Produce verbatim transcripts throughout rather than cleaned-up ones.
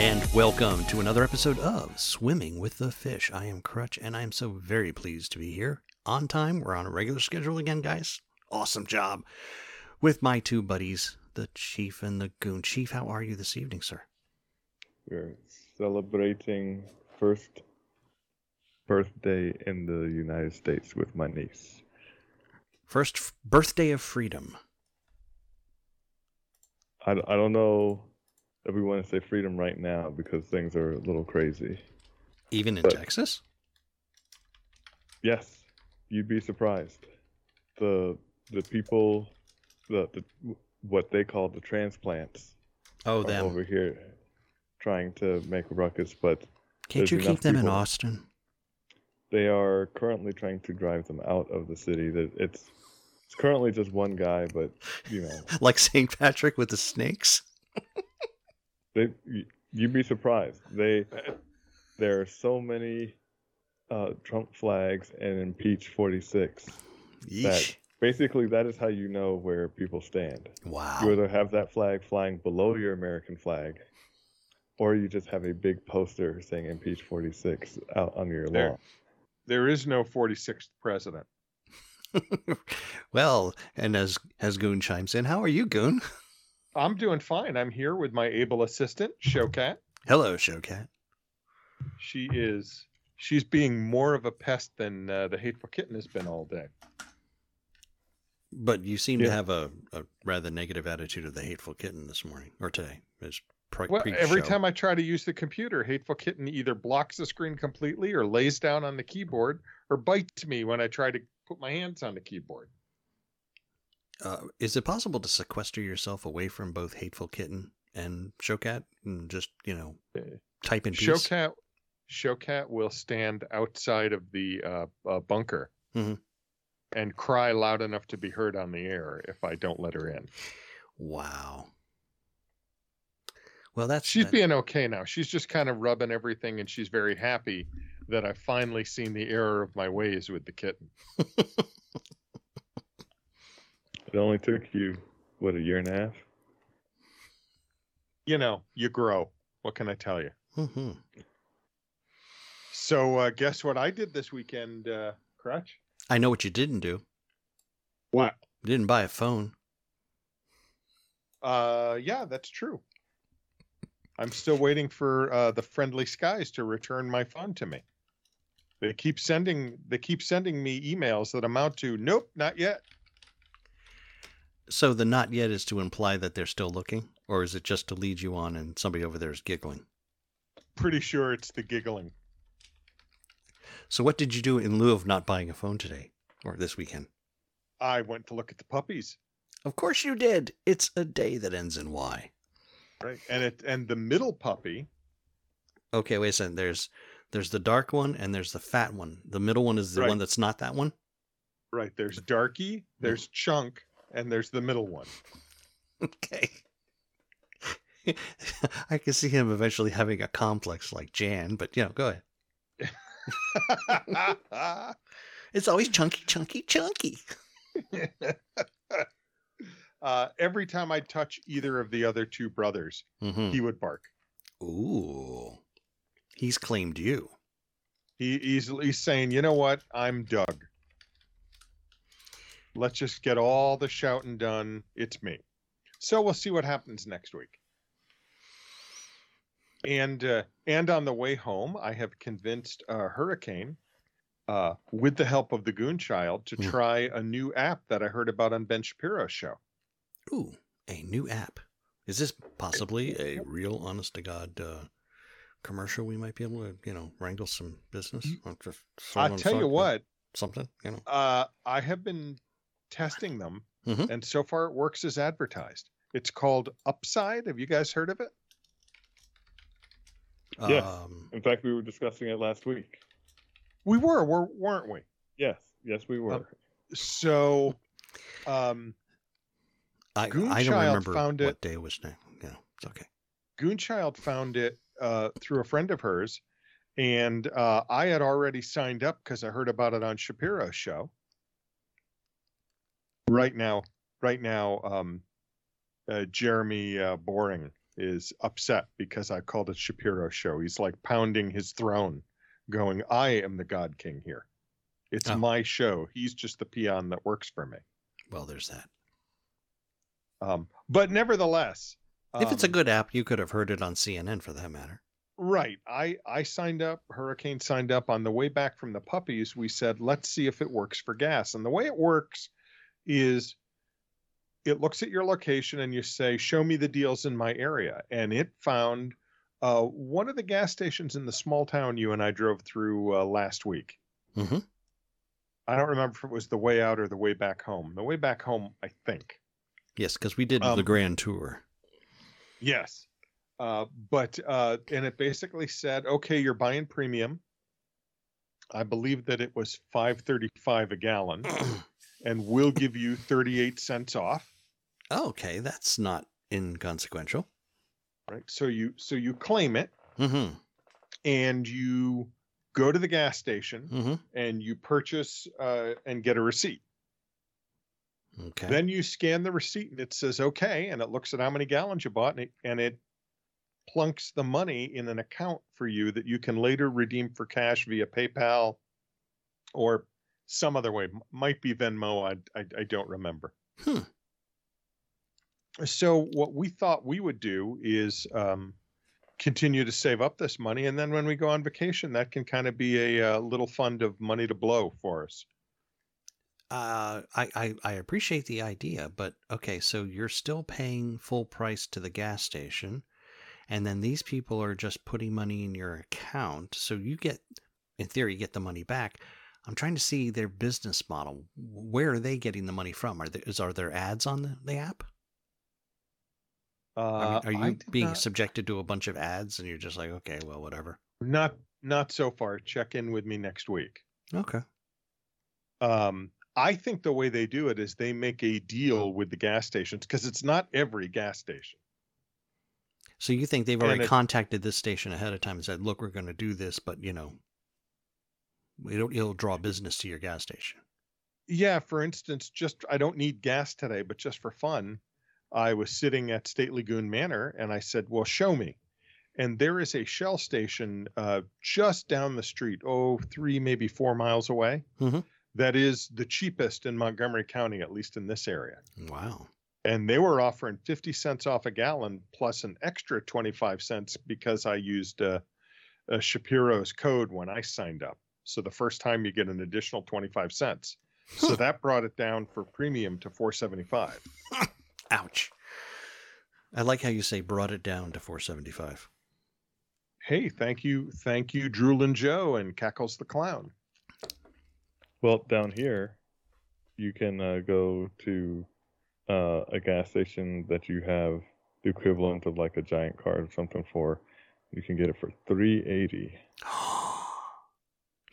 And welcome to another episode of Swimming with the Fish. I am Crutch, and I am so very pleased to be here. On time, we're on a regular schedule again, guys. Awesome job. With my two buddies, the Chief and the Goon. Chief, how are you this evening, sir? We're celebrating first birthday in the United States with my niece. First f- birthday of freedom. I, I don't know if we want to say freedom right now because things are a little crazy. Even in but, Texas? Yes. You'd be surprised. The the people, the, the what they call the transplants. Oh, them. Over here trying to make a ruckus, but... Can't you keep them people. in Austin? They are currently trying to drive them out of the city. It's it's currently just one guy, but, you know... Like Saint Patrick with the snakes? They, you'd be surprised. They, there are so many uh, Trump flags and Impeach forty-six. Yeesh. That basically, that is how you know where people stand. Wow. You either have that flag flying below your American flag, or you just have a big poster saying Impeach forty-six out on your there, lawn. There is no forty-sixth president. Well, and as, as Goon chimes in, how are you, Goon? I'm doing fine. I'm here with my able assistant, Showcat. Hello, Showcat. She is. She's being more of a pest than uh, the Hateful Kitten has been all day. But you seem yeah. to have a, a rather negative attitude of the Hateful Kitten this morning or today. It's pre- well, pre-show. Every time I try to use the computer, Hateful Kitten either blocks the screen completely, or lays down on the keyboard, or bites me when I try to put my hands on the keyboard. Uh, is it possible to sequester yourself away from both Hateful Kitten and Showcat and just, you know, type in peace? Showcat, Showcat will stand outside of the uh, uh, bunker mm-hmm. and cry loud enough to be heard on the air if I don't let her in. Wow. Well, that's she's that... being okay now. She's just kind of rubbing everything, and she's very happy that I've finally seen the error of my ways with the kitten. It only took you, what, a year and a half? You know, you grow. What can I tell you? Mm-hmm. So uh, guess what I did this weekend, uh, Crutch? I know what you didn't do. What? You didn't buy a phone. Uh, yeah, that's true. I'm still waiting for uh, the Friendly Skies to return my phone to me. They keep sending. They keep sending me emails that amount to, nope, not yet. So the not yet is to imply that they're still looking, or is it just to lead you on and somebody over there is giggling? Pretty sure it's the giggling. So what did you do in lieu of not buying a phone today or this weekend? I went to look at the puppies. Of course you did. It's a day that ends in Y. Right. And it and the middle puppy. Okay, wait a second. There's there's the dark one and there's the fat one. The middle one is the right. one that's not that one. Right. There's Darky, there's mm. Chunk. And there's the middle one. Okay. I can see him eventually having a complex like Jan, but, you know, go ahead. It's always chunky, chunky, chunky. uh, every time I touch either of the other two brothers, mm-hmm. he would bark. Ooh. He's claimed you. He, he's, he's saying, you know what? I'm Doug. Let's just get all the shouting done. It's me. So we'll see what happens next week. And uh, and on the way home, I have convinced uh, Hurricane, uh, with the help of the Goon Child, to try a new app that I heard about on Ben Shapiro's show. Ooh, a new app. Is this possibly a real, honest-to-God uh, commercial we might be able to, you know, wrangle some business? I'll tell you what. Something, you know. Uh, I have been... testing them, mm-hmm. and so far it works as advertised. It's called Upside. Have you guys heard of it? Yes. Um, in fact, we were discussing it last week. We were, were weren't we? Yes. Yes, we were. Um, so, um, I, Goon I don't Child remember found what it, day it was now. No, it's okay. Goon Child found it uh, through a friend of hers, and uh, I had already signed up because I heard about it on Shapiro's show. Right now, right now, um, uh, Jeremy uh, Boring is upset because I called it Shapiro Show. He's like pounding his throne, going, I am the God King here. It's oh. my show. He's just the peon that works for me. Well, there's that. Um, but nevertheless, if um, it's a good app, you could have heard it on C N N for that matter. Right. I, I signed up, Hurricane signed up on the way back from the puppies. We said, let's see if it works for gas. And the way it works is it looks at your location and you say, show me the deals in my area. And it found uh, one of the gas stations in the small town you and I drove through uh, last week. Mm-hmm. I don't remember if it was the way out or the way back home. The way back home, I think. Yes, because we did um, the grand tour. Yes. Uh, but, uh, and it basically said, okay, you're buying premium. I believe that it was five thirty-five a gallon and we'll give you thirty-eight cents off. Oh, okay. That's not inconsequential. Right. So you, so you claim it mm-hmm. and you go to the gas station mm-hmm. and you purchase, uh, and get a receipt. Okay. Then you scan the receipt and it says, okay. And it looks at how many gallons you bought and it, and it plunks the money in an account for you that you can later redeem for cash via PayPal or some other way. Might be Venmo. I, I, I don't remember. Hmm. So what we thought we would do is um, continue to save up this money. And then when we go on vacation, that can kind of be a, a little fund of money to blow for us. Uh, I, I, I appreciate the idea, but okay. So you're still paying full price to the gas station. And then these people are just putting money in your account. So you get, in theory, you get the money back. I'm trying to see their business model. Where are they getting the money from? Are there, is, are there ads on the, the app? Uh, are, are you being not... subjected to a bunch of ads and you're just like, okay, well, whatever. Not, not so far. Check in with me next week. Okay. Um, I think the way they do it is they make a deal with the gas stations because it's not every gas station. So you think they've already it, contacted this station ahead of time and said, look, we're going to do this, but, you know, it'll, it'll draw business to your gas station. Yeah. For instance, just, I don't need gas today, but just for fun, I was sitting at Stately Goon Manor and I said, well, show me. And there is a Shell station uh, just down the street, oh, three, maybe four miles away. Mm-hmm. That is the cheapest in Montgomery County, at least in this area. Wow. And they were offering fifty cents off a gallon plus an extra twenty-five cents because I used uh, uh, Shapiro's code when I signed up. So the first time you get an additional twenty-five cents. Huh. So that brought it down for premium to four seventy-five. Ouch. I like how you say brought it down to four seventy-five. Hey, thank you. Thank you, Droolin' Joe and Cackles the Clown. Well, down here, you can uh, go to... Uh, a gas station that you have the equivalent of like a giant card or something for, you can get it for three eighty.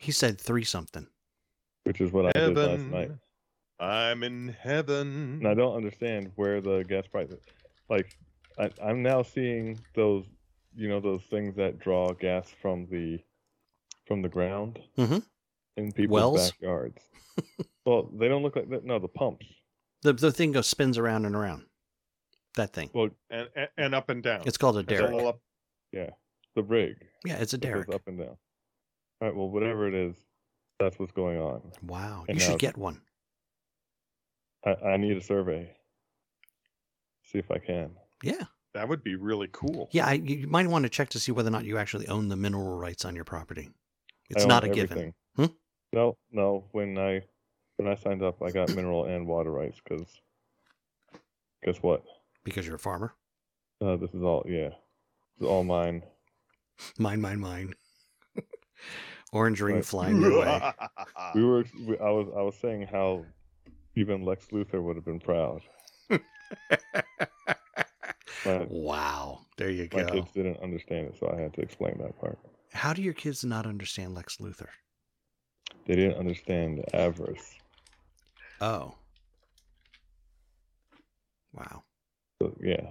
He said three something. Which is what heaven. I did last night. I'm in heaven. And I don't understand where the gas price is. Like, I, I'm now seeing those, you know, those things that draw gas from the from the ground mm-hmm. in people's Wells? Backyards. Well, they don't look like that. No, the pumps. The the thing goes spins around and around, that thing. Well, and and up and down. It's called a derrick. It's up, yeah, the rig. Yeah, it's a derrick. It goes up and down. All right. Well, whatever it is, that's what's going on. Wow, and you should get one. I, I need a survey. See if I can. Yeah, that would be really cool. Yeah, I, you might want to check to see whether or not you actually own the mineral rights on your property. It's not a given. Hmm? No, no. When I. When I signed up, I got mineral and water rights because guess what? Because you're a farmer? Uh, this is all, yeah. This is all mine. Mine, mine, mine. Orange ring right. flying your way. We were, we, I was I was saying how even Lex Luthor would have been proud. Wow. There you go. My kids didn't understand it, so I had to explain that part. How do your kids not understand Lex Luthor? They didn't understand avarice. Oh. Wow. So, yeah.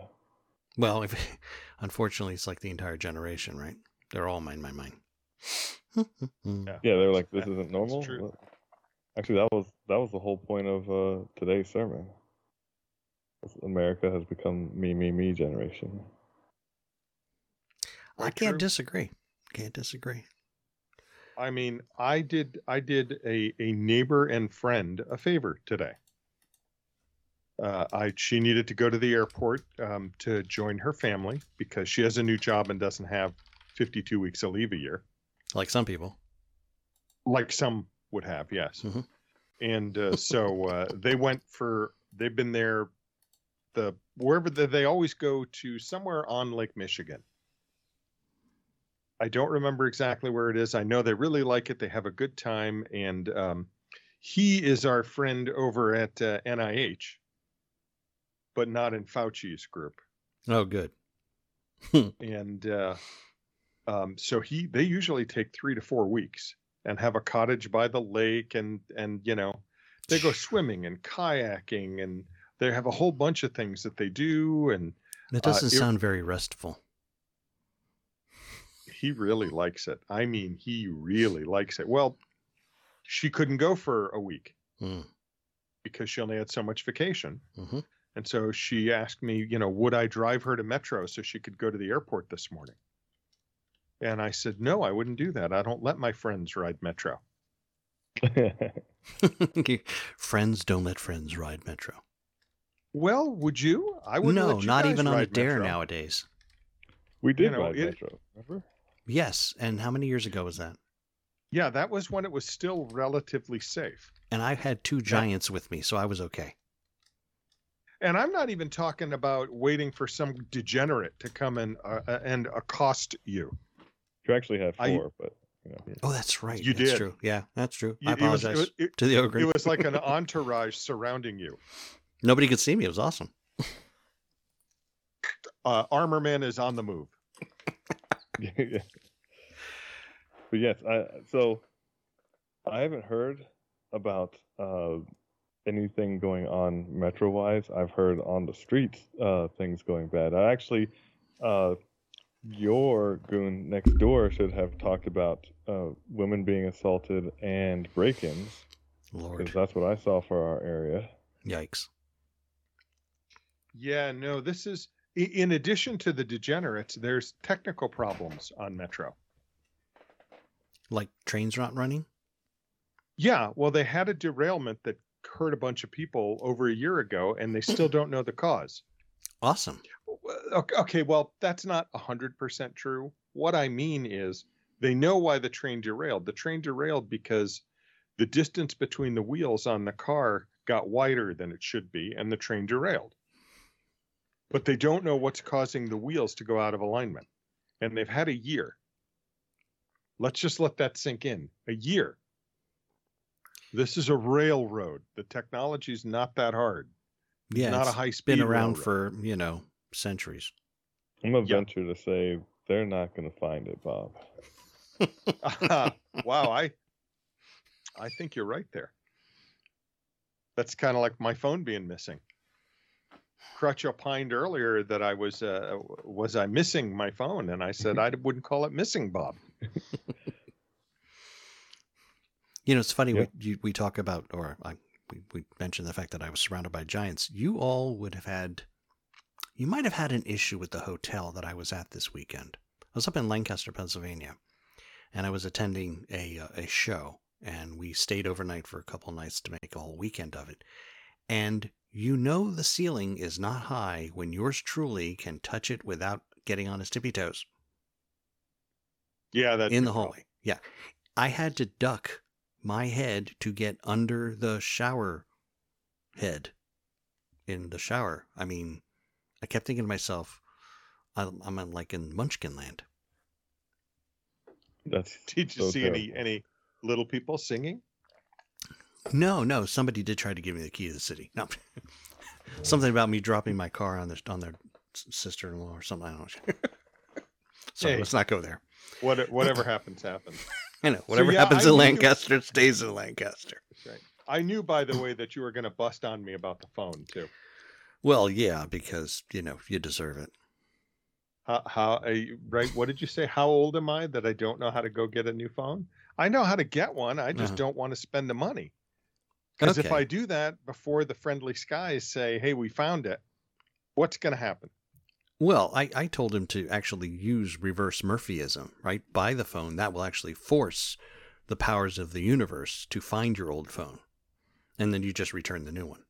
Well, if, unfortunately, it's like the entire generation, right? They're all mine, mine, mine. yeah. yeah, they're like, this isn't normal. Actually, that was that was the whole point of uh, today's sermon. America has become me, me, me generation. I can't true. disagree. Can't disagree. I mean, I did I did a, a neighbor and friend a favor today. Uh, I she needed to go to the airport um, to join her family because she has a new job and doesn't have fifty-two weeks of leave a year. Like some people. Like some would have, yes. Mm-hmm. And uh, so uh, they went for, they've been there, the wherever the, they always go to somewhere on Lake Michigan. I don't remember exactly where it is. I know they really like it. They have a good time. And um, he is our friend over at uh, N I H, but not in Fauci's group. Oh, good. And uh, um, so he, they usually take three to four weeks and have a cottage by the lake. And, and, you know, they go swimming and kayaking, and they have a whole bunch of things that they do. And that doesn't uh, sound it, very restful. He really likes it. I mean, he really likes it. Well, she couldn't go for a week mm. because she only had so much vacation. Mm-hmm. And so she asked me, you know, would I drive her to Metro so she could go to the airport this morning? And I said, no, I wouldn't do that. I don't let my friends ride Metro. Friends don't let friends ride Metro. Well, would you? I wouldn't no, let you not guys even on a dare Metro. Nowadays. We did you know, ride it, Metro, remember? Yes, and how many years ago was that? Yeah, that was when it was still relatively safe. And I had two giants yeah. with me, so I was okay. And I'm not even talking about waiting for some degenerate to come and uh, and accost you. You actually had four, I, but you know. Oh, that's right. You that's did. True. Yeah, that's true. You, I apologize it was, it, to the ogre. It was like an entourage surrounding you. Nobody could see me. It was awesome. Uh, Armor Man is on the move. But yes, I, so I haven't heard about uh, anything going on metro-wise. I've heard on the streets uh, things going bad. I actually, uh, your goon next door should have talked about uh, women being assaulted and break-ins. Lord. Because that's what I saw for our area. Yikes. Yeah, no, this is... In addition to the degenerates, there's technical problems on Metro. Like trains not running? Yeah. Well, they had a derailment that hurt a bunch of people over a year ago, and they still don't know the cause. Awesome. Okay. Well, that's not one hundred percent true. What I mean is they know why the train derailed. The train derailed because the distance between the wheels on the car got wider than it should be, and the train derailed. But they don't know what's causing the wheels to go out of alignment. And they've had a year. Let's just let that sink in. A year. This is a railroad. The technology's not that hard. It's yeah, not it's a high speed. Been around railroad. For, you know, centuries. I'm going to yep. venture to say they're not going to find it, Bob. uh, wow, I I think you're right there. That's kind of like my phone being missing. Crutch opined earlier that I was uh, was I missing my phone, and I said I wouldn't call it missing, Bob. You know, it's funny yeah. we you, we talk about, or I, we we mentioned the fact that I was surrounded by giants. You all would have had, you might have had an issue with the hotel that I was at this weekend. I was up in Lancaster, Pennsylvania, and I was attending a uh, a show, and we stayed overnight for a couple nights to make a whole weekend of it, and. You know the ceiling is not high when yours truly can touch it without getting on his tippy toes. Yeah, that's in the hallway. Yeah. I had to duck my head to get under the shower head in the shower. I mean, I kept thinking to myself, I'm, I'm like in Munchkin land. That's Did you so see any, any little people singing? No, no. Somebody did try to give me the key to the city. No, something about me dropping my car on their on their sister-in-law or something. I don't know. So hey, let's not go there. What whatever happens, happens. I know. Whatever so, yeah, happens I in knew, Lancaster stays in Lancaster. Right. I knew, by the way, that you were going to bust on me about the phone too. Well, yeah, because you know you deserve it. How? how you, right? What did you say? How old am I that I don't know how to go get a new phone? I know how to get one. I just uh-huh. don't want to spend the money. Because okay. if I do that before the friendly skies say, hey, we found it, what's going to happen? Well, I, I told him to actually use reverse Murphyism, right? Buy the phone. That will actually force the powers of the universe to find your old phone. And then you just return the new one.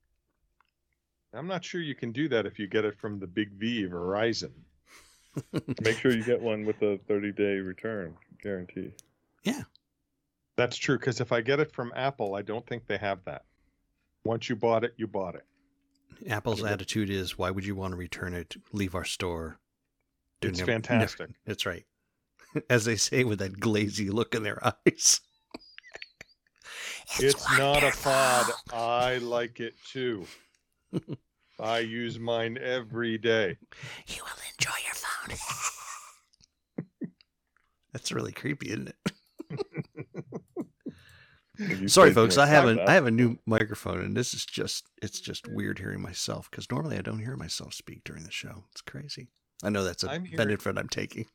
I'm not sure you can do that if you get it from the Big V, Verizon. Make sure you get one with a thirty-day return guarantee. Yeah. That's true, because if I get it from Apple, I don't think they have that. Once you bought it, you bought it. Apple's attitude is, why would you want to return it? Leave our store. It's never, fantastic. Never, that's right. As they say with that glazy look in their eyes. it's it's not a pod. I like it too. I use mine every day. You will enjoy your phone. That's really creepy, isn't it? Sorry, folks. I have a I have a new microphone, and this is just it's just weird hearing myself because normally I don't hear myself speak during the show. It's crazy. I know that's a I'm hearing, benefit I'm taking.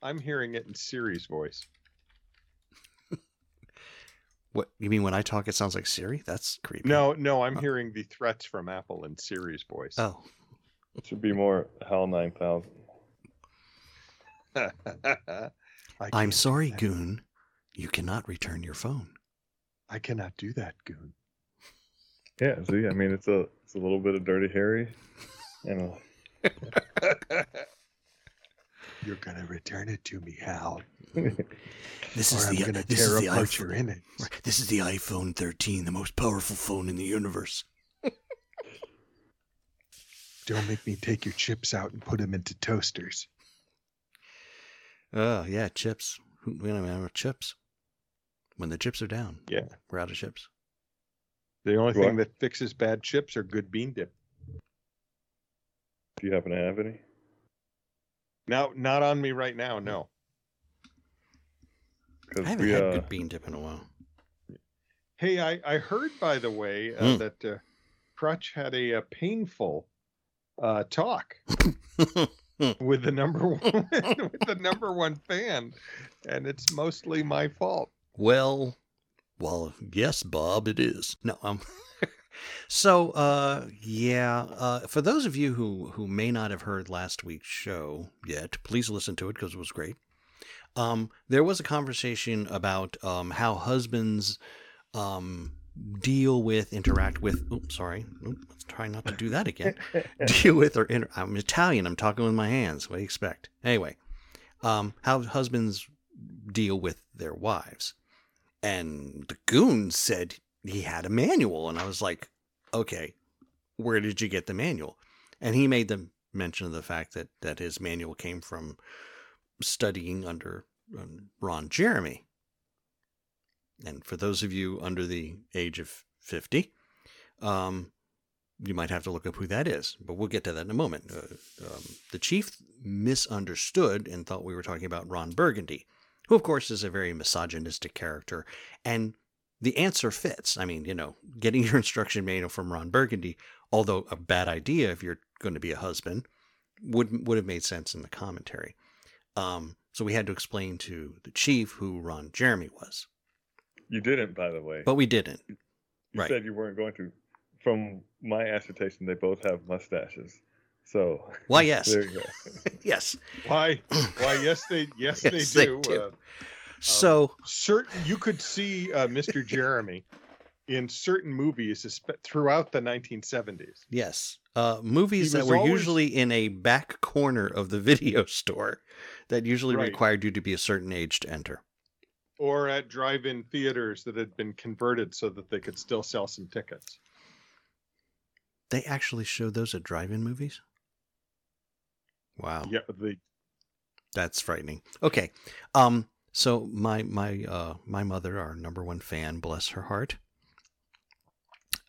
I'm hearing it in Siri's voice. What you mean when I talk? It sounds like Siri. That's creepy. No, no, I'm oh. hearing the threats from Apple in Siri's voice. Oh, it should be more Hal nine thousand. I'm sorry, Goon. You cannot return your phone. I cannot do that, Goon. Yeah, see, I mean, it's a it's a little bit of Dirty Harry, and a... You're gonna return it to me, Hal. This is or I'm the gonna this tear is the apart your image. This is the iPhone thirteen, the most powerful phone in the universe. Don't make me take your chips out and put them into toasters. Oh yeah, chips. We don't have chips. When the chips are down, yeah, we're out of chips. The only what? thing that fixes bad chips are good bean dip. Do you happen to have any? Now, not on me right now, no. I haven't we, had uh... good bean dip in a while. Hey, I, I heard, by the way, uh, mm. that uh, Crutch had a, a painful uh, talk with the number one with the number one fan, and it's mostly my fault. Well, well, yes, Bob, it is. No, I'm. So, uh, yeah, uh, for those of you who, who may not have heard last week's show yet, please listen to it because it was great. Um, there was a conversation about um, how husbands um, deal with, interact with, oops, sorry, oops, let's try not to do that again, deal with or, inter- I'm Italian, I'm talking with my hands, what do you expect? Anyway, um, how husbands deal with their wives. And the Goon said he had a manual, and I was like, okay, where did you get the manual? And he made the mention of the fact that, that his manual came from studying under um, Ron Jeremy. And for those of you under the age of fifty, um, you might have to look up who that is, but we'll get to that in a moment. Uh, um, the chief misunderstood and thought we were talking about Ron Burgundy, who, of course, is a very misogynistic character, and the answer fits. I mean, you know, getting your instruction manual from Ron Burgundy, although a bad idea if you're going to be a husband, would would have made sense in the commentary. Um, so we had to explain to the chief who Ron Jeremy was. You didn't, by the way. But we didn't. You right. said you weren't going to. From my assertion, they both have mustaches. So why yes. There you go. Yes. Why why yes they yes, yes they do. They do. Uh, So um, certain you could see uh, Mister Jeremy in certain movies throughout the nineteen seventies. Yes. Uh, movies that were always... usually in a back corner of the video store that usually right. required you to be a certain age to enter. Or at drive-in theaters that had been converted so that they could still sell some tickets. They actually show those at drive-in movies? Wow. Yeah. They... That's frightening. Okay. Um. So my my uh, my mother, our number one fan, bless her heart,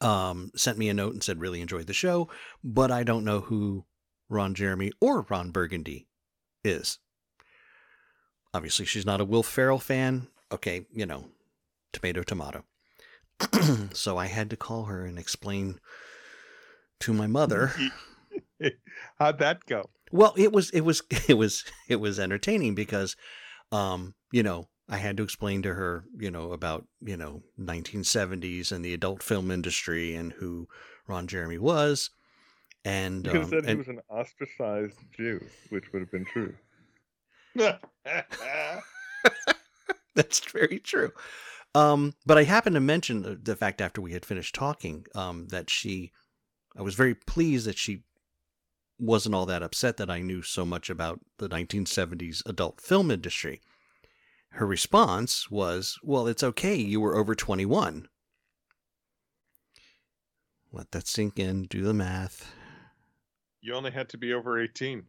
um, sent me a note and said, really enjoyed the show, but I don't know who Ron Jeremy or Ron Burgundy is. Obviously, she's not a Will Ferrell fan. Okay, you know, tomato, tomato. So I had to call her and explain to my mother. How'd that go? Well, it was it was it was it was entertaining because. Um, you know, I had to explain to her, you know, about, you know, nineteen seventies and the adult film industry and who Ron Jeremy was. And you could have um, said and, he was an ostracized Jew, which would have been true. That's very true. Um, but I happened to mention the, the fact after we had finished talking um, that she, I was very pleased that she wasn't all that upset that I knew so much about the nineteen seventies adult film industry. Her response was, well, it's okay. You were over twenty-one. Let that sink in. Do the math. You only had to be over eighteen.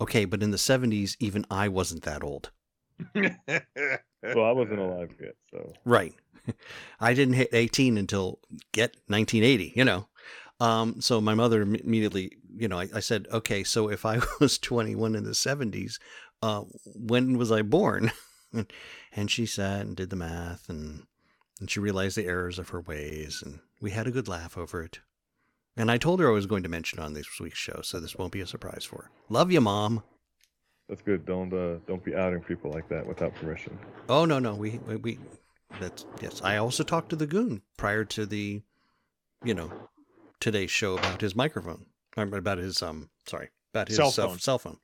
Okay, but in the seventies, even I wasn't that old. Well, I wasn't alive yet, so. Right. I didn't hit eighteen until get nineteen eighty, you know. Um, so my mother immediately, you know, I, I said, okay, so if I was twenty-one in the seventies, uh, when was I born? And she sat and did the math, and, and she realized the errors of her ways, and we had a good laugh over it. And I told her I was going to mention it on this week's show, so this won't be a surprise for her. Love you, Mom. That's good. Don't uh, don't be outing people like that without permission. Oh no, no, we we, we that's yes. I also talked to the Goon prior to the, you know, today's show about his microphone, about his um, sorry, about his cell phone. Cell, cell phone.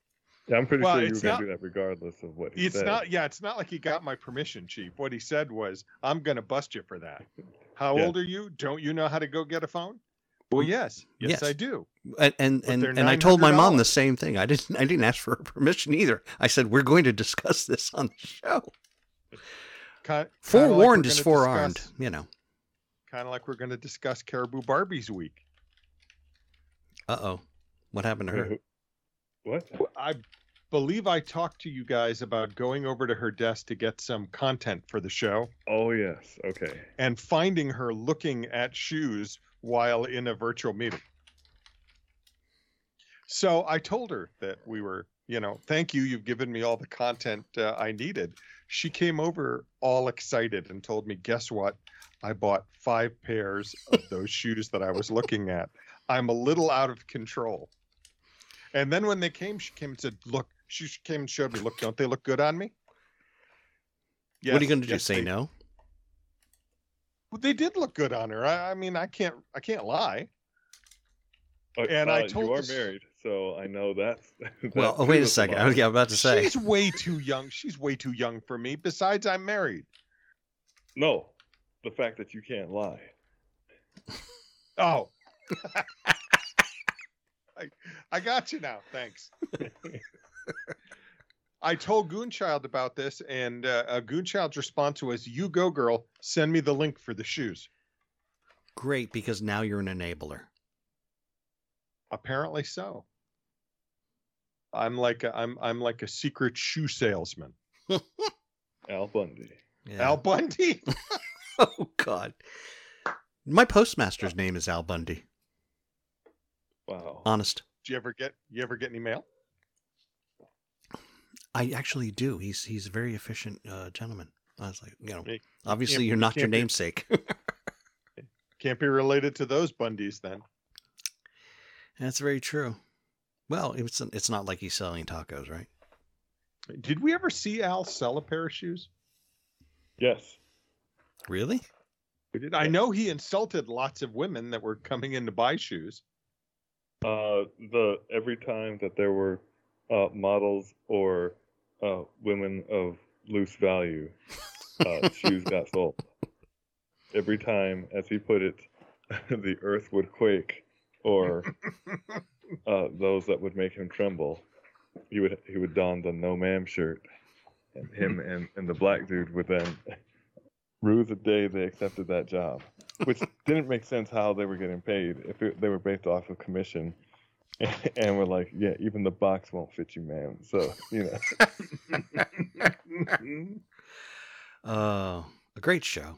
Yeah, I'm pretty well, sure you were going to do that regardless of what he it's said. It's not. Yeah, it's not like he got my permission, Chief. What he said was, "I'm going to bust you for that." How yeah. old are you? Don't you know how to go get a phone? Well, yes. yes, yes, I do. And and and, and I told my mom the same thing. I didn't. I didn't ask for her permission either. I said we're going to discuss this on the show. Kind, Forewarned like is forearmed, discuss, you know. Kind of like we're going to discuss Caribou Barbie's week. Uh oh, what happened to her? What? I believe I talked to you guys about going over to her desk to get some content for the show. Oh yes, okay. And finding her looking at shoes while in a virtual meeting. So I told her that we were, you know, thank you. You've given me all the content uh, I needed. She came over all excited and told me, guess what? I bought five pairs of those shoes that I was looking at. I'm a little out of control. And then when they came, she came and said, look, she came and showed me, look, don't they look good on me? Yes, what are you going to do? Yes, say they- no? Well, they did look good on her. I, I mean, I can't, I can't lie. Uh, and I told you are the, married, so I know that. that well, oh, wait a second. I was about to say she's way too young. She's way too young for me. Besides, I'm married. No, the fact that you can't lie. Oh, I, I got you now. Thanks. I told Goon Child about this, and uh, Goon Child's response was, you go, girl. Send me the link for the shoes. Great, because now you're an enabler. Apparently so. I'm like a, I'm I'm like a secret shoe salesman. Al Bundy. Yeah. Al Bundy? Oh, God. My postmaster's name is Al Bundy. Wow. Honest. Do you ever get you ever get any mail? I actually do. He's he's a very efficient uh, gentleman. I was like, you know, obviously you're not your namesake. Be, can't be related to those Bundys then. That's very true. Well, it's it's not like he's selling tacos, right? Did we ever see Al sell a pair of shoes? Yes. Really? We did. I know he insulted lots of women that were coming in to buy shoes. Uh, the every time that there were uh, models or Uh, women of loose value, uh, shoes got sold. Every time, as he put it, the earth would quake, or uh, those that would make him tremble. He would he would don the no ma'am shirt, and him and, and the black dude would then rue the day they accepted that job, which didn't make sense how they were getting paid if it, they were based off of commission. And we're like, yeah, even the box won't fit you, ma'am. So, you know. uh, a great show.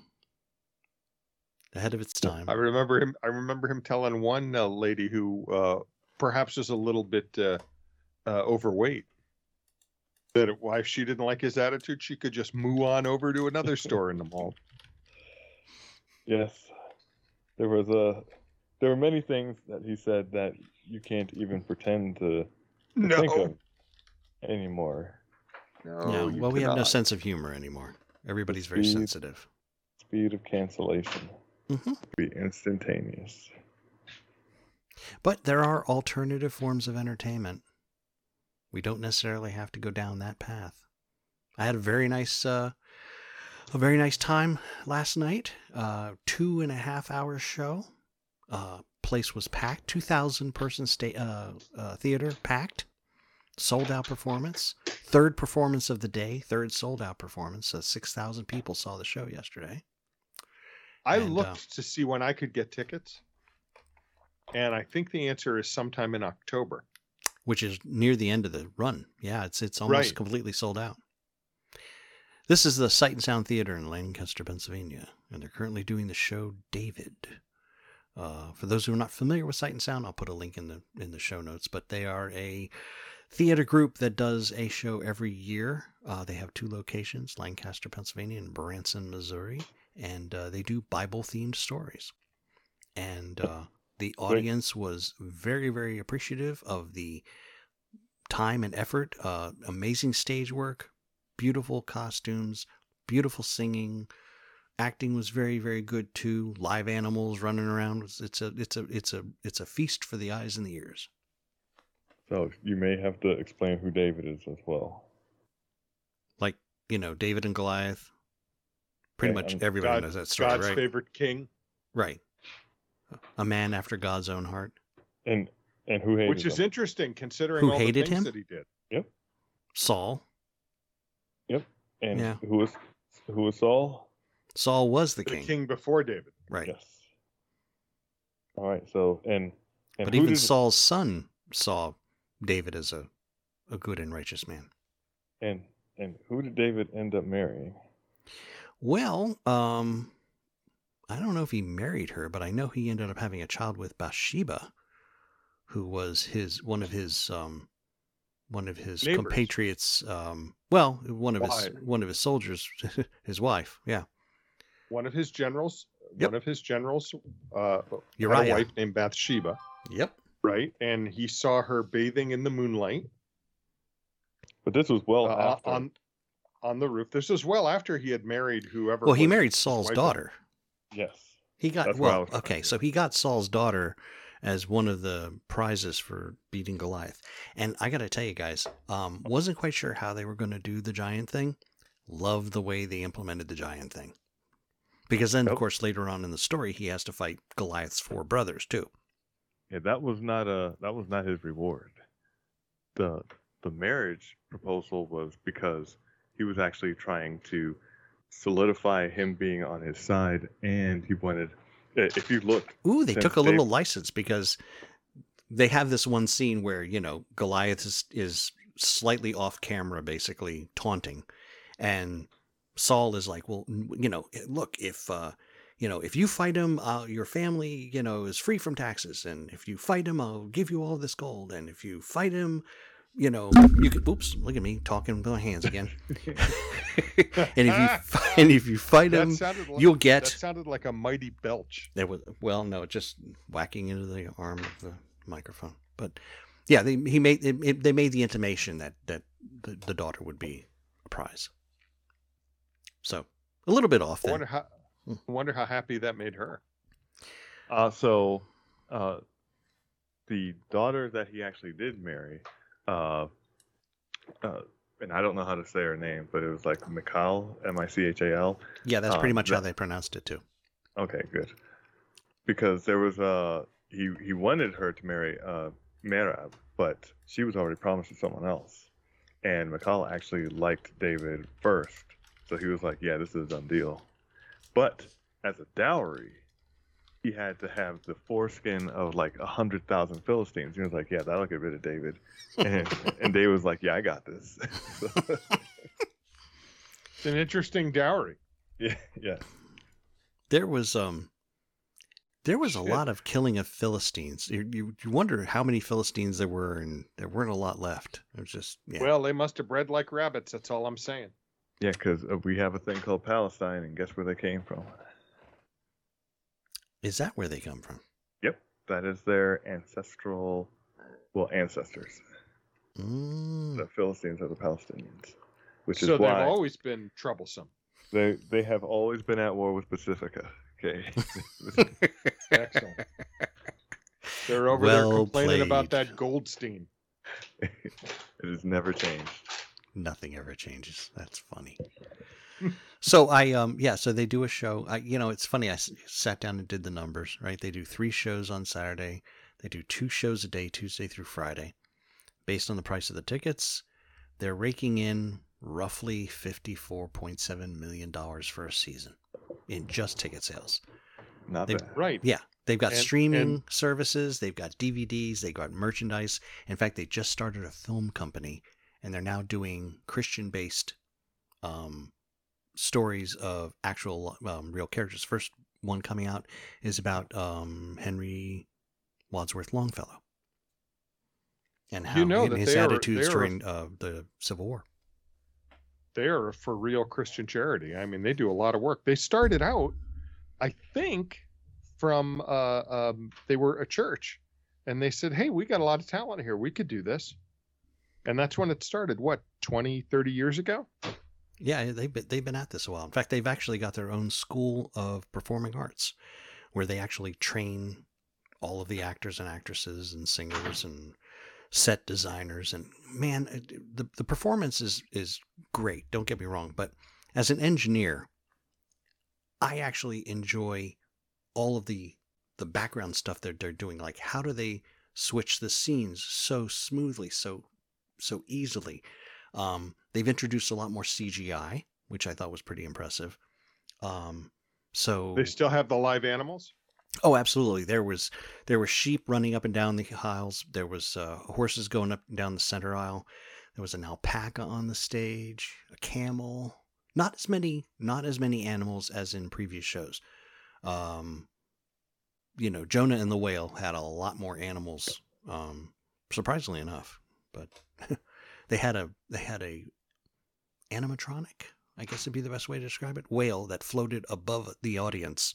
Ahead of its time. I remember him I remember him telling one uh, lady who uh, perhaps was a little bit uh, uh, overweight that if she didn't like his attitude, she could just move on over to another store in the mall. Yes. There was a there were many things that he said that you can't even pretend to, to no. think of anymore. No, no. Well, we have no sense of humor anymore. Everybody's speed, very sensitive. Speed of cancellation. Mm-hmm. Be instantaneous. But there are alternative forms of entertainment. We don't necessarily have to go down that path. I had a very nice, uh, a very nice time last night. Uh, two and a half hour show. Uh, place was packed. Two thousand person sta- uh, uh, theater packed. Sold out performance. Third performance of the day. Third sold out performance. So six thousand people saw the show yesterday. I and, looked uh, to see when I could get tickets, and I think the answer is sometime in October, which is near the end of the run. Yeah, it's it's almost right. completely sold out. This is the Sight and Sound Theater in Lancaster, Pennsylvania, and they're currently doing the show David. Uh, for those who are not familiar with Sight and Sound, I'll put a link in the in the show notes, but they are a theater group that does a show every year. Uh, they have two locations, Lancaster, Pennsylvania, and Branson, Missouri, and uh, they do Bible-themed stories. And uh, the audience was very, very appreciative of the time and effort, uh, amazing stage work, beautiful costumes, beautiful singing, acting was very, very good too. Live animals running around. It's a, it's a, it's a, it's a feast for the eyes and the ears. So you may have to explain who David is as well. Like, you know, David and Goliath. Pretty yeah, much everybody God, knows that story, God's right? God's favorite king. Right. A man after God's own heart. And and who hated him? Which is him? Interesting considering who all the things him? That he did. Yep. Saul. Yep. And yeah. who was who was Saul? Saul was the king. The king before David. Right. Yes. All right. So and, and but even did... Saul's son saw David as a, a good and righteous man. And and who did David end up marrying? Well, um, I don't know if he married her, but I know he ended up having a child with Bathsheba, who was his one of his um. one of his neighbors. compatriots, um, well, one of Why? his, one of his soldiers, his wife. Yeah. One of his generals, yep. one of his generals, uh, Uriah. had a wife named Bathsheba. Yep. Right. And he saw her bathing in the moonlight. But this was well uh, after. On, on the roof. This was well after he had married whoever. Well, he married Saul's daughter. Him. Yes. He got, That's well, okay. So he got Saul's daughter as one of the prizes for beating Goliath. And I got to tell you guys, um, wasn't quite sure how they were going to do the giant thing. Love the way they implemented the giant thing. Because then, nope. of course, later on in the story, he has to fight Goliath's four brothers, too. Yeah, that was not a, that was not his reward. The, the marriage proposal was because he was actually trying to solidify him being on his side, and he wanted... If you look, ooh, they took a little David... license because they have this one scene where, you know, Goliath is, is slightly off camera, basically taunting. And Saul is like, well, you know, look, if, uh, you know, if you fight him, uh, your family, you know, is free from taxes. And if you fight him, I'll give you all this gold. And if you fight him, you know, you could, oops, look at me talking with my hands again. and, if you, and if you fight that him, like, you'll get... That sounded like a mighty belch. There was, well, no, just whacking into the arm of the microphone. But yeah, they he made it, it, they made the intimation that, that the, the daughter would be a prize. So a little bit off there. I wonder how, hmm. wonder how happy that made her. Uh, so uh, the daughter that he actually did marry... Uh, uh, and I don't know how to say her name, but it was like Michal, M I C H A L. Yeah, that's pretty uh, much that, how they pronounced it too. Okay, good. Because there was uh he he wanted her to marry uh Merab, but she was already promised to someone else, and Michal actually liked David first, so he was like, yeah, this is a done deal. But as a dowry, he had to have the foreskin of like a hundred thousand Philistines. He was like, "Yeah, that'll get rid of David," and, and David was like, "Yeah, I got this." So, it's an interesting dowry. Yeah, yeah. There was um, there was a Shit. lot of killing of Philistines. You, you you wonder how many Philistines there were, and there weren't a lot left. It was just yeah. Well, they must have bred like rabbits. That's all I'm saying. Yeah, because we have a thing called Palestine, and guess where they came from. Is that where they come from? Yep. That is their ancestral, well, ancestors. Mm. The Philistines are the Palestinians, which so is why. So they've always been troublesome. They they have always been at war with Pacifica. Okay. Excellent. They're over well there complaining played. about that Goldstein. It has never changed. Nothing ever changes. That's funny. So I, um, yeah, so they do a show. I, you know, it's funny. I s- sat down and did the numbers, right? They do three shows on Saturday. They do two shows a day, Tuesday through Friday. Based on the price of the tickets, they're raking in roughly fifty-four point seven million dollars for a season in just ticket sales. Not they've, bad. Right. Yeah. They've got and, streaming and... services. They've got D V Ds. They've got merchandise. In fact, they just started a film company, and they're now doing Christian-based um, stories of actual um, real characters. First one coming out is about um, Henry Wadsworth Longfellow. And how you know and his attitudes are, during uh, the Civil War. They're for real Christian charity. I mean, they do a lot of work. They started out, I think, from uh, um, they were a church, and they said, "Hey, we got a lot of talent here. We could do this." And that's when it started. What, twenty, thirty years ago? Yeah, they've been, they've been at this a while. In fact, they've actually got their own school of performing arts, where they actually train all of the actors and actresses and singers and set designers, and man, the, the performance is, is great. Don't get me wrong. But as an engineer, I actually enjoy all of the, the background stuff that they're doing. Like, how do they switch the scenes so smoothly, so, so easily? Um, they've introduced a lot more C G I, which I thought was pretty impressive. Um, so they still have the live animals. Oh, absolutely. There was there were sheep running up and down the aisles. There was uh, horses going up and down the center aisle. There was an alpaca on the stage, a camel. Not as many not as many animals as in previous shows. Um, you know, Jonah and the whale had a lot more animals, um, surprisingly enough. But they had a they had a animatronic, I guess would be the best way to describe it, whale that floated above the audience.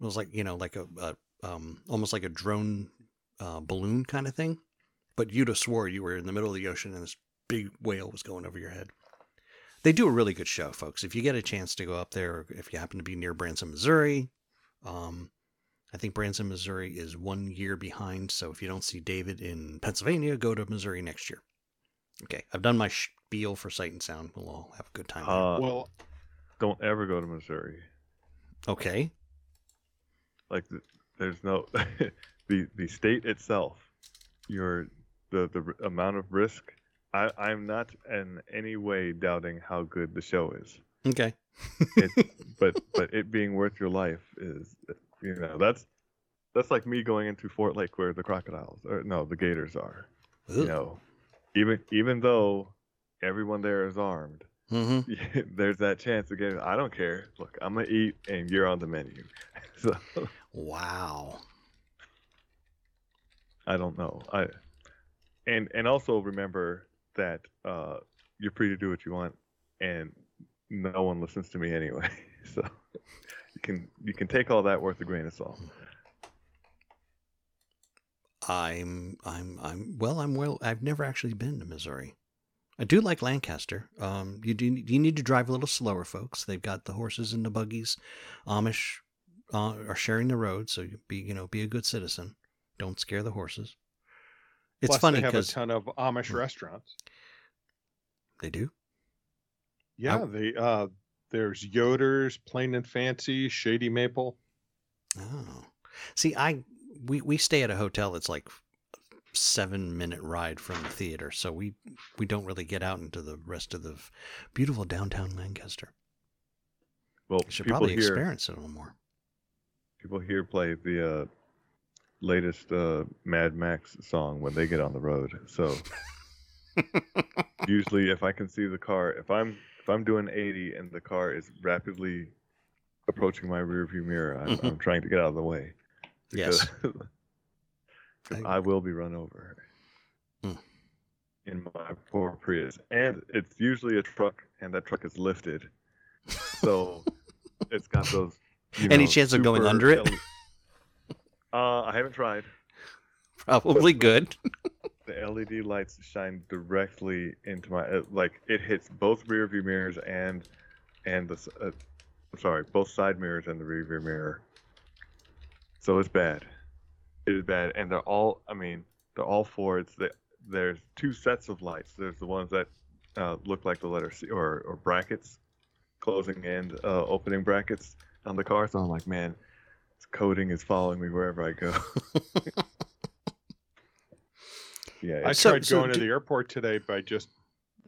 It was like, you know, like a, a um, almost like a drone uh, balloon kind of thing. But you'd have swore you were in the middle of the ocean and this big whale was going over your head. They do a really good show, folks. If you get a chance to go up there, or if you happen to be near Branson, Missouri, um, I think Branson, Missouri is one year behind. So if you don't see David in Pennsylvania, go to Missouri next year. Okay. I've done my spiel for Sight and Sound. We'll all have a good time. Uh, well, don't ever go to Missouri. Okay. Like, there's no the the state itself. Your the the amount of risk. I I'm not in any way doubting how good the show is. Okay. it, but but it being worth your life is, you know, that's that's like me going into Fort Lake where the crocodiles or no the gators are. Ooh. You know, even even though everyone there is armed. Mm-hmm. There's that chance again. I don't care. Look, I'm gonna eat, and you're on the menu. So, wow. I don't know. I and and also remember that uh, you're free to do what you want, and no one listens to me anyway. So you can you can take all that worth a grain of salt. I'm I'm I'm well. I'm well. I've never actually been to Missouri. I do like Lancaster. Um, you do you need to drive a little slower, folks. They've got the horses and the buggies. Amish uh, are sharing the road, so you be you know be a good citizen. Don't scare the horses. It's Plus, funny because they have a ton of Amish restaurants. They do. Yeah, I, they uh, there's Yoder's, Plain and Fancy, Shady Maple. Oh, see, I we we stay at a hotel that's like seven minute ride from the theater, so we we don't really get out into the rest of the beautiful downtown Lancaster. Well, should probably here, experience it a little more. People here play the uh latest uh Mad Max song when they get on the road, so usually if I can see the car, if i'm if i'm doing eighty and the car is rapidly approaching my rearview mirror, I'm, I'm trying to get out of the way. Yes. I will be run over mm. in my poor Prius, and it's usually a truck, and that truck is lifted, so it's got those. You know, any chance of going under it? Uh, I haven't tried. Probably good. The L E D lights shine directly into my uh, like it hits both rear view mirrors and and the uh, I'm sorry, both side mirrors and the rear view mirror. So it's bad. is that, and they're all, I mean, they're all four. It's the, there's two sets of lights. There's the ones that uh, look like the letter C, or, or brackets, closing and uh, opening brackets on the car. So I'm like, man, this coding is following me wherever I go. Yeah, I so, tried so going do... to the airport today by just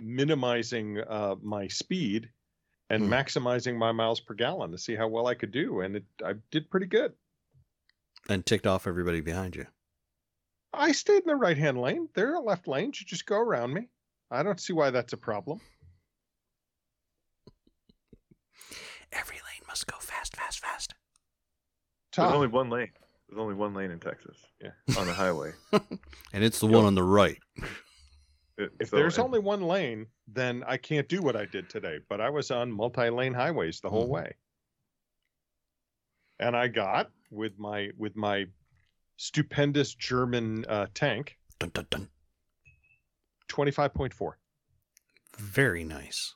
minimizing uh, my speed and hmm. maximizing my miles per gallon to see how well I could do. And it, I did pretty good. And ticked off everybody behind you. I stayed in the right-hand lane. There are left lanes. You just go around me. I don't see why that's a problem. Every lane must go fast, fast, fast. Tom. There's only one lane. There's only one lane in Texas. Yeah, on the highway. And it's the one on the right. It, if so, there's and... only one lane, then I can't do what I did today. But I was on multi-lane highways the whole mm-hmm. way. And I got with my with my stupendous German uh, tank. Dun, dun, dun. twenty-five point four. Very nice.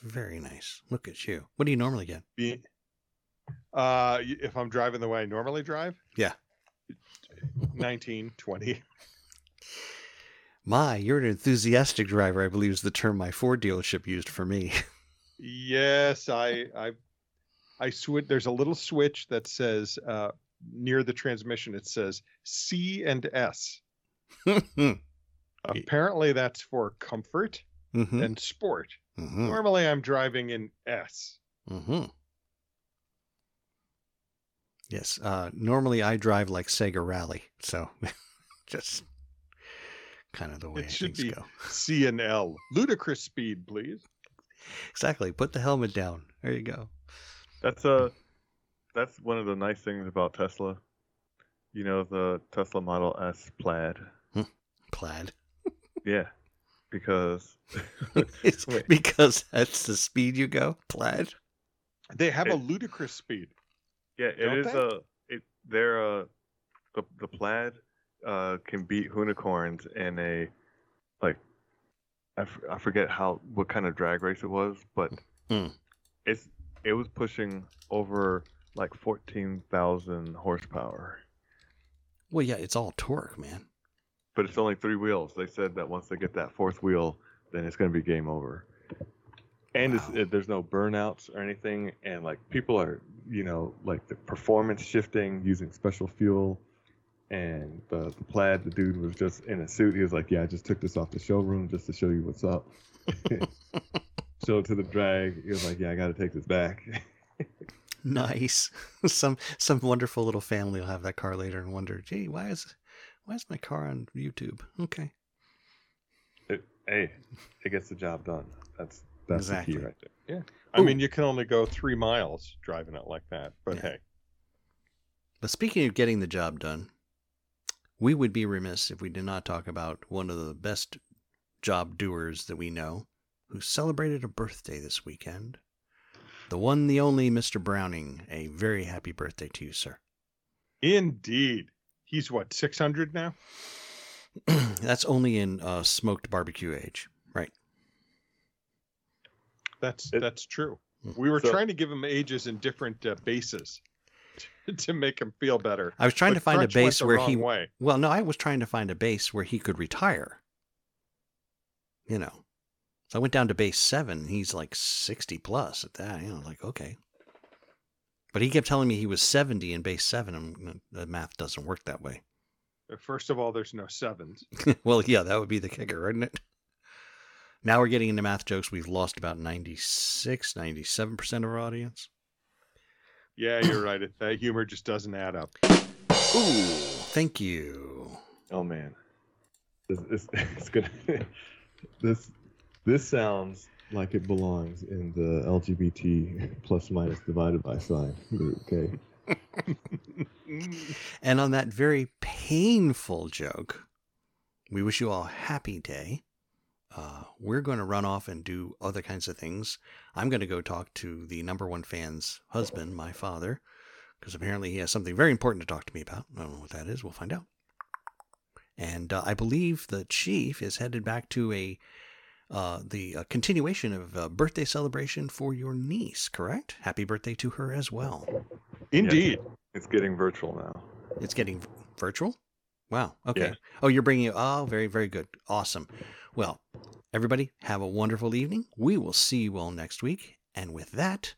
Very nice. Look at you. What do you normally get? Be, uh, if I'm driving the way I normally drive? Yeah. nineteen, twenty. My, you're an enthusiastic driver, I believe is the term my Ford dealership used for me. Yes, I I, I sw- there's a little switch that says... Uh, near the transmission it says C and S. Apparently that's for comfort mm-hmm. and sport. Mm-hmm. Normally I'm driving in S. Mm-hmm. Yes, uh normally I drive like Sega Rally, so just kind of the way it should things be go. C and L. Ludicrous speed, please. Exactly. Put the helmet down. There you go. That's a uh... That's one of the nice things about Tesla. You know, the Tesla Model S plaid. Hmm. Plaid? Yeah. Because... it's because that's the speed you go? Plaid? They have it, a ludicrous speed. Yeah, it Don't is they? a... It, they're a... The, the plaid uh, can beat unicorns in a... Like, I, f- I forget how what kind of drag race it was, but mm. it's it was pushing over... like fourteen thousand horsepower. Well, yeah, it's all torque, man. But it's only three wheels. They said that once they get that fourth wheel, then it's going to be game over. And wow. it's, it, there's no burnouts or anything. And like people are, you know, like the performance shifting using special fuel. And the, the plaid, the dude was just in a suit. He was like, yeah, I just took this off the showroom just to show you what's up. Show it to the drag. He was like, yeah, I got to take this back. Nice. Some some wonderful little family will have that car later and wonder, gee, why is why is my car on YouTube? Okay. It, hey, it gets the job done. That's that's exactly. The key right there. Yeah. I Ooh. mean, you can only go three miles driving it like that, but yeah. hey. But speaking of getting the job done, we would be remiss if we did not talk about one of the best job doers that we know, who celebrated a birthday this weekend. The one, the only Mister Browning, a very happy birthday to you, sir. Indeed. He's what, six hundred now? That's only in uh, smoked barbecue age, right? That's it, that's true. We were so, trying to give him ages in different uh, bases to, to make him feel better. I was trying but to find Crutch a base where he... Way. Well, no, I was trying to find a base where he could retire. You know. So I went down to base seven. He's like sixty plus at that. You know, like, okay. But he kept telling me he was seventy in base seven. And the math doesn't work that way. First of all, there's no sevens. Well, yeah, that would be the kicker, wouldn't it? Now we're getting into math jokes. We've lost about ninety-six, ninety-seven percent of our audience. Yeah, you're right. That humor just doesn't add up. Ooh, thank you. Oh, man. It's, it's, it's good. This... This sounds like it belongs in the L G B T plus minus divided by sign. Okay. And on that very painful joke, we wish you all a happy day. Uh, we're going to run off and do other kinds of things. I'm going to go talk to the number one fan's husband, my father, because apparently he has something very important to talk to me about. I don't know what that is. We'll find out. And uh, I believe the chief is headed back to a Uh, the uh, continuation of uh, birthday celebration for your niece, correct? Happy birthday to her as well. Indeed. Yeah, it's getting virtual now. It's getting Virtual? Wow. Okay. Yeah. Oh, you're bringing it. Oh, very, very good. Awesome. Well, everybody, have a wonderful evening. We will see you all next week. And with that,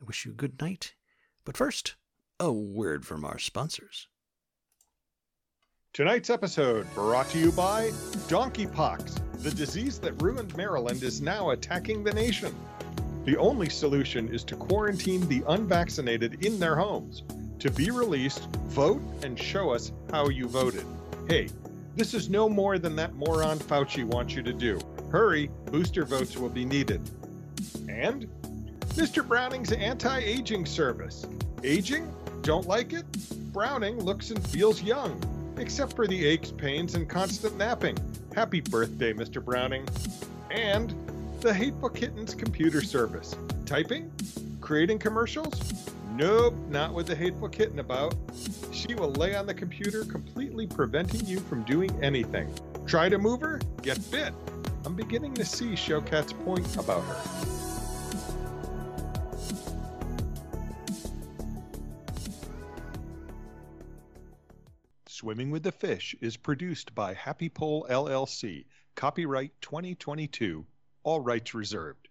I wish you a good night. But first, a word from our sponsors. Tonight's episode brought to you by Donkeypox. The disease that ruined Maryland is now attacking the nation. The only solution is to quarantine the unvaccinated in their homes. To be released, vote and show us how you voted. Hey, this is no more than that moron Fauci wants you to do. Hurry, booster votes will be needed. And Mister Browning's anti-aging service. Aging? Don't like it? Browning looks and feels young, except for the aches, pains, and constant napping. Happy birthday, Mister Browning. And the Hateful Kitten's computer service. Typing? Creating commercials? Nope, not with the Hateful Kitten about. She will lay on the computer, completely preventing you from doing anything. Try to move her? Get bit. I'm beginning to see Showcat's point about her. Swimming with the Fish is produced by Happy Pole L L C. Copyright twenty twenty-two. All rights reserved.